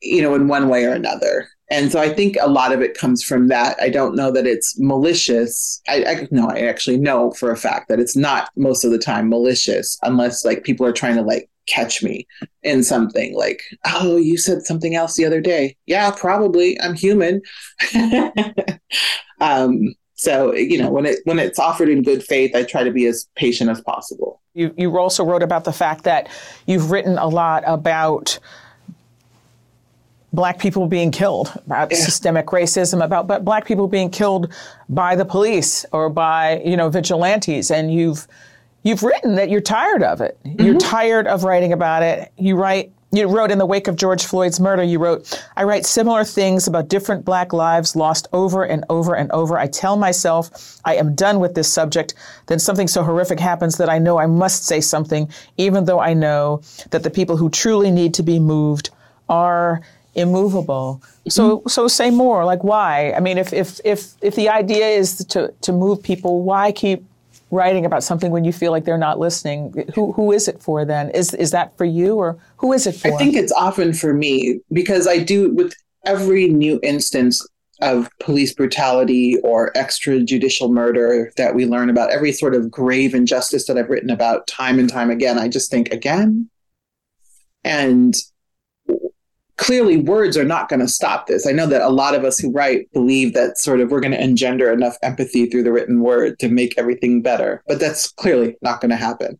you know, in one way or another. And so I think a lot of it comes from that. I don't know that it's malicious. I, I no, I actually know for a fact that it's not most of the time malicious, unless like people are trying to like catch me in something like, oh, you said something else the other day. Yeah, probably. I'm human. um, so, you know, when it when it's offered in good faith, I try to be as patient as possible. You you also wrote about the fact that you've written a lot about Black people being killed, about yeah. systemic racism, about but Black people being killed by the police or by, you know, vigilantes. And you've you've written that you're tired of it. Mm-hmm. You're tired of writing about it. You write you wrote in the wake of George Floyd's murder, you wrote, I write similar things about different Black lives lost over and over and over. I tell myself I am done with this subject. Then something so horrific happens that I know I must say something, even though I know that the people who truly need to be moved are immovable. So, so say more. Like, why? I mean, if if if if the idea is to to move people, why keep writing about something when you feel like they're not listening? Who who is it for then? Is is that for you, or who is it for? I think it's often for me, because I do, with every new instance of police brutality or extrajudicial murder that we learn about, every sort of grave injustice that I've written about time and time again, I just think again. And clearly words are not going to stop this. I know that a lot of us who write believe that sort of we're going to engender enough empathy through the written word to make everything better, but that's clearly not going to happen.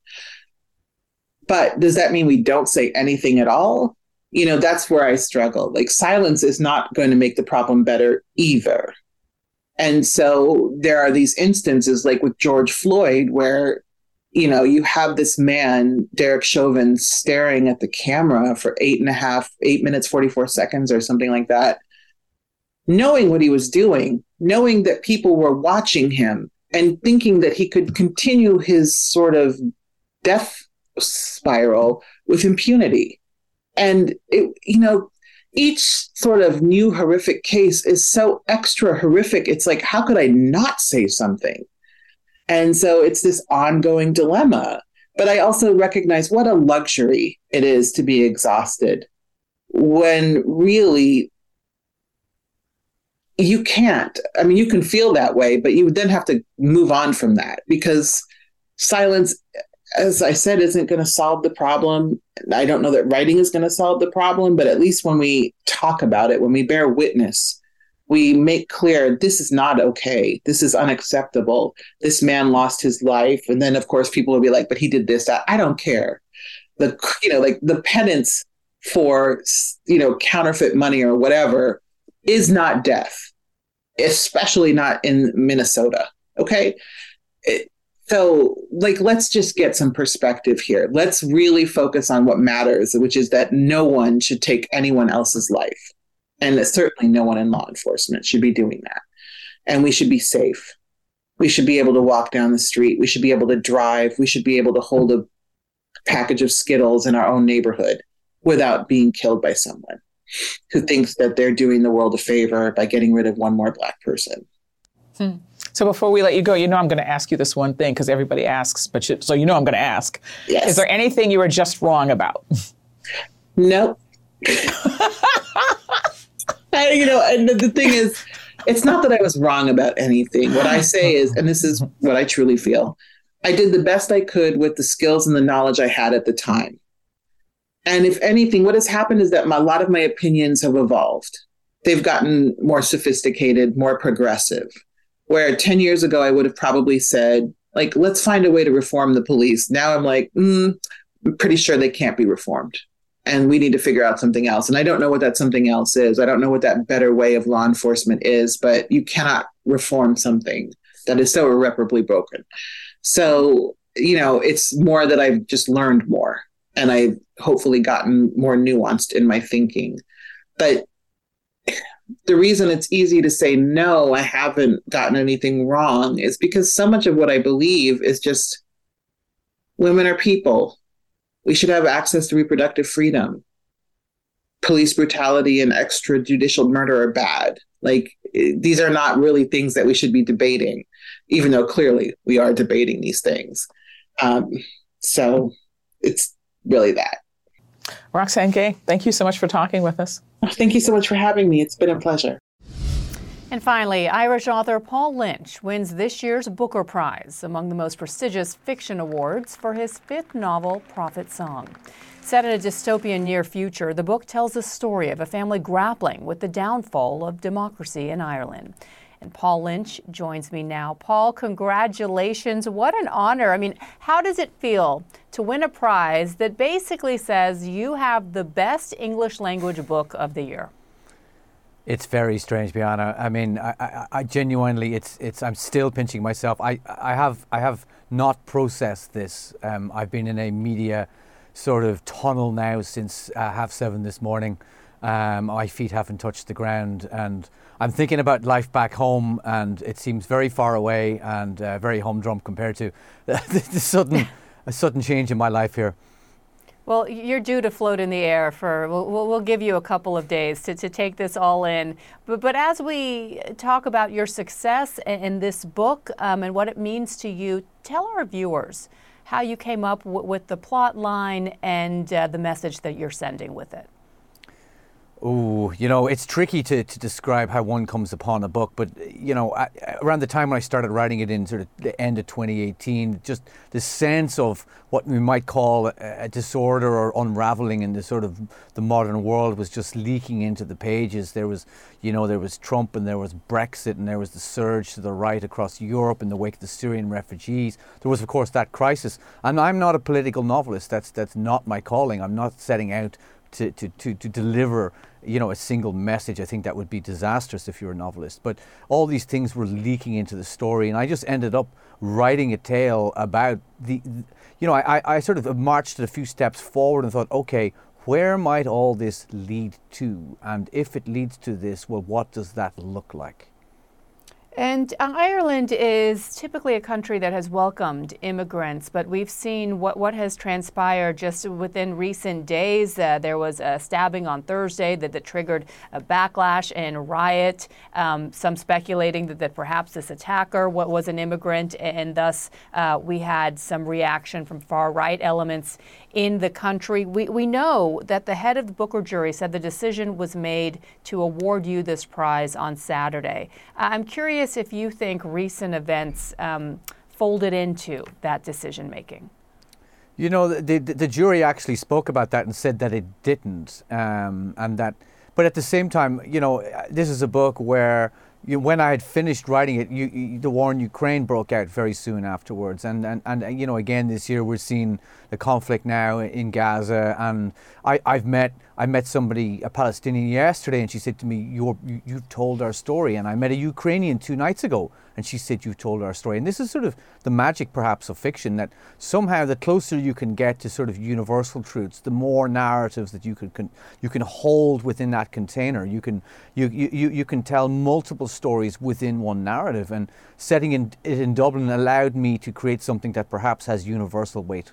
But does that mean we don't say anything at all? You know, that's where I struggle. Like, silence is not going to make the problem better either. And so there are these instances like with George Floyd where, you know, you have this man, Derek Chauvin, staring at the camera for eight and a half, eight minutes, forty-four seconds or something like that, knowing what he was doing, knowing that people were watching him and thinking that he could continue his sort of death spiral with impunity. And, it, you know, each sort of new horrific case is so extra horrific. It's like, how could I not say something? And so it's this ongoing dilemma. But I also recognize what a luxury it is to be exhausted when really you can't. I mean, you can feel that way, but you then have to move on from that, because silence, as I said, isn't going to solve the problem. I don't know that writing is going to solve the problem, but at least when we talk about it, when we bear witness, we make clear, this is not okay. This is unacceptable. This man lost his life. And then, of course, people will be like, but he did this. I, I don't care. The, you know, like the penance for, you know, counterfeit money or whatever is not death, especially not in Minnesota. Okay. It, so like, let's just get some perspective here. Let's really focus on what matters, which is that no one should take anyone else's life. And that certainly no one in law enforcement should be doing that. And we should be safe. We should be able to walk down the street. We should be able to drive. We should be able to hold a package of Skittles in our own neighborhood without being killed by someone who thinks that they're doing the world a favor by getting rid of one more Black person. Hmm. So before we let you go, you know I'm going to ask you this one thing, because everybody asks, but you, so you know I'm going to ask. Yes. Is there anything you were just wrong about? Nope. I, you know, and the, the thing is, it's not that I was wrong about anything. What I say is, and this is what I truly feel, I did the best I could with the skills and the knowledge I had at the time. And if anything, what has happened is that my, a lot of my opinions have evolved. they've gotten more sophisticated, more progressive, where ten years ago, I would have probably said, like, let's find a way to reform the police. Now I'm like, mm, I'm pretty sure they can't be reformed. And we need to figure out something else. And I don't know what that something else is. I don't know what that better way of law enforcement is, but you cannot reform something that is so irreparably broken. So, you know, it's more that I've just learned more and I've hopefully gotten more nuanced in my thinking. But the reason it's easy to say, no, I haven't gotten anything wrong is because so much of what I believe is just women are people. We should have access to reproductive freedom. Police brutality and extrajudicial murder are bad. Like, these are not really things that we should be debating, even though clearly we are debating these things. Um, so it's really that. Roxane Gay, thank you so much for talking with us. Thank you so much for having me. It's been a pleasure. And finally, Irish author Paul Lynch wins this year's Booker Prize, among the most prestigious fiction awards, for his fifth novel, Prophet Song. Set in a dystopian near future, the book tells the story of a family grappling with the downfall of democracy in Ireland. And Paul Lynch joins me now. Paul, congratulations. What an honor. I mean, how does it feel to win a prize that basically says you have the best English language book of the year? It's very strange, Bianna. I mean, I, I, I genuinely, it's, it's. I'm still pinching myself. I, I have, I have not processed this. Um, I've been in a media sort of tunnel now since uh, half seven this morning. Um, my feet haven't touched the ground, and I'm thinking about life back home, and it seems very far away and uh, very humdrum compared to the, the sudden, a sudden change in my life here. Well, you're due to float in the air for, we'll, we'll give you a couple of days to, to take this all in. But, but as we talk about your success in, in this book um, and what it means to you, tell our viewers how you came up w- with the plot line and uh, the message that you're sending with it. Oh, you know, it's tricky to, to describe how one comes upon a book. But, you know, I, around the time when I started writing it in sort of the end of twenty eighteen, just the sense of what we might call a, a disorder or unraveling in the sort of the modern world was just leaking into the pages. There was, you know, there was Trump and there was Brexit and there was the surge to the right across Europe in the wake of the Syrian refugees. There was, of course, that crisis. And I'm not a political novelist. That's, that's not my calling. I'm not setting out to, to, to, to deliver, you know, a single message. I think that would be disastrous if you're a novelist. But all these things were leaking into the story, and I just ended up writing a tale about the, you know, I, I sort of marched a few steps forward and thought, okay, where might all this lead to? And if it leads to this, well, what does that look like? And uh, Ireland is typically a country that has welcomed immigrants, but we've seen what, what has transpired just within recent days. Uh, there was a stabbing on Thursday that, that triggered a backlash and riot, um, some speculating that, that perhaps this attacker was an immigrant, and thus uh, we had some reaction from far-right elements in the country. We, we know that the head of the Booker jury said the decision was made to award you this prize on Saturday. Uh, I'm curious if you think recent events um, folded into that decision making. You know, the, the the jury actually spoke about that and said that it didn't, um, and that. But at the same time, you know, this is a book where you, when I had finished writing it, you, you, the war in Ukraine broke out very soon afterwards, and, and and you know, again this year we're seeing the conflict now in Gaza, and I, I've met. I met somebody, a Palestinian, yesterday, and she said to me, You're, you, you've told our story. And I met a Ukrainian two nights ago, and she said, you've told our story. And this is sort of the magic, perhaps, of fiction, that somehow the closer you can get to sort of universal truths, the more narratives that you can, can you can hold within that container. You can you, you, you can tell multiple stories within one narrative. And setting in, it in Dublin allowed me to create something that perhaps has universal weight.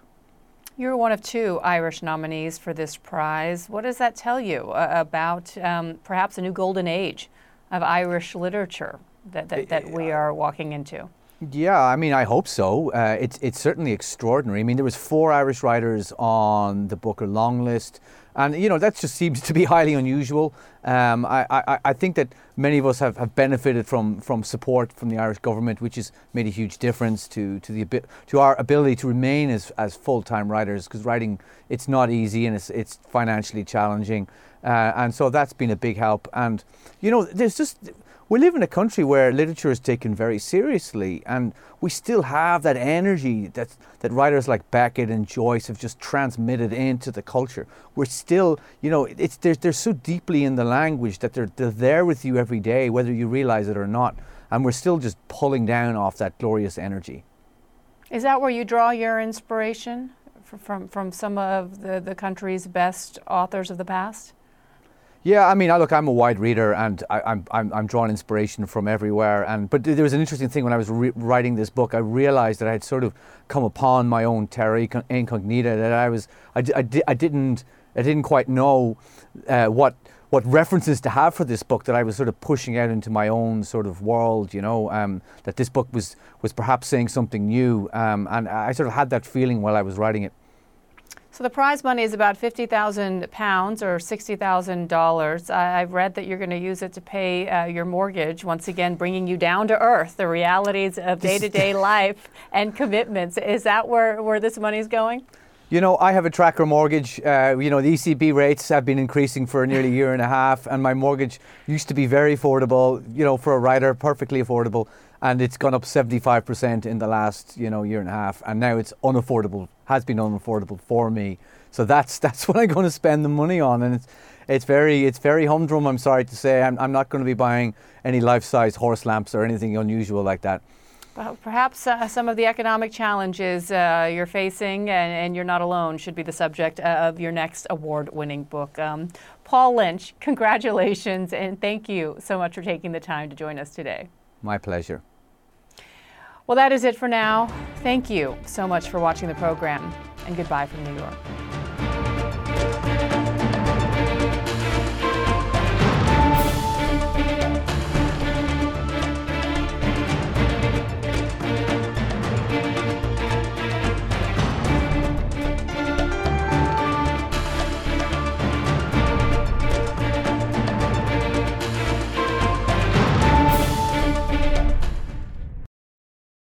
You're one of two Irish nominees for this prize. What does that tell you about um, perhaps a new golden age of Irish literature that, that, that we are walking into? Yeah, I mean, I hope so. Uh, it's it's certainly extraordinary. I mean, there was four Irish writers on the Booker long list, and you know that just seems to be highly unusual. Um, I, I I think that many of us have, have benefited from from support from the Irish government, which has made a huge difference to to the to our ability to remain as as full-time writers, because writing, it's not easy and it's it's financially challenging, uh, and so that's been a big help. And you know, there's just. We live in a country where literature is taken very seriously, and we still have that energy that that writers like Beckett and Joyce have just transmitted into the culture. We're still, you know, it's they're, they're so deeply in the language that they're, they're there with you every day, whether you realize it or not, and we're still just pulling down off that glorious energy. Is that where you draw your inspiration from, from some of the, the country's best authors of the past? Yeah, I mean, I look, I'm a wide reader, and I, I'm I'm I'm drawing inspiration from everywhere. And but there was an interesting thing when I was re- writing this book. I realized that I had sort of come upon my own terra incognita. That I was I, I, di- I didn't I didn't quite know uh, what what references to have for this book. That I was sort of pushing out into my own sort of world. You know, um, that this book was was perhaps saying something new. Um, and I sort of had that feeling while I was writing it. So the prize money is about fifty thousand pounds or sixty thousand dollars. I've read that you're going to use it to pay uh, your mortgage, once again bringing you down to earth, the realities of day-to-day life and commitments. Is that where, where this money is going? You know, I have a tracker mortgage. Uh, you know, the E C B rates have been increasing for nearly a year and a half, and my mortgage used to be very affordable, you know, for a writer, perfectly affordable, and it's gone up seventy-five percent in the last, you know, year and a half, and now it's unaffordable, has been unaffordable for me. So that's that's what I'm going to spend the money on, and it's it's very it's very humdrum, I'm sorry to say. I'm I'm not going to be buying any life-size horse lamps or anything unusual like that. Well, perhaps uh, some of the economic challenges uh, you're facing, and, and you're not alone, should be the subject of your next award-winning book. Um, Paul Lynch, congratulations, and thank you so much for taking the time to join us today. My pleasure. Well, that is it for now. Thank you so much for watching the program, and goodbye from New York.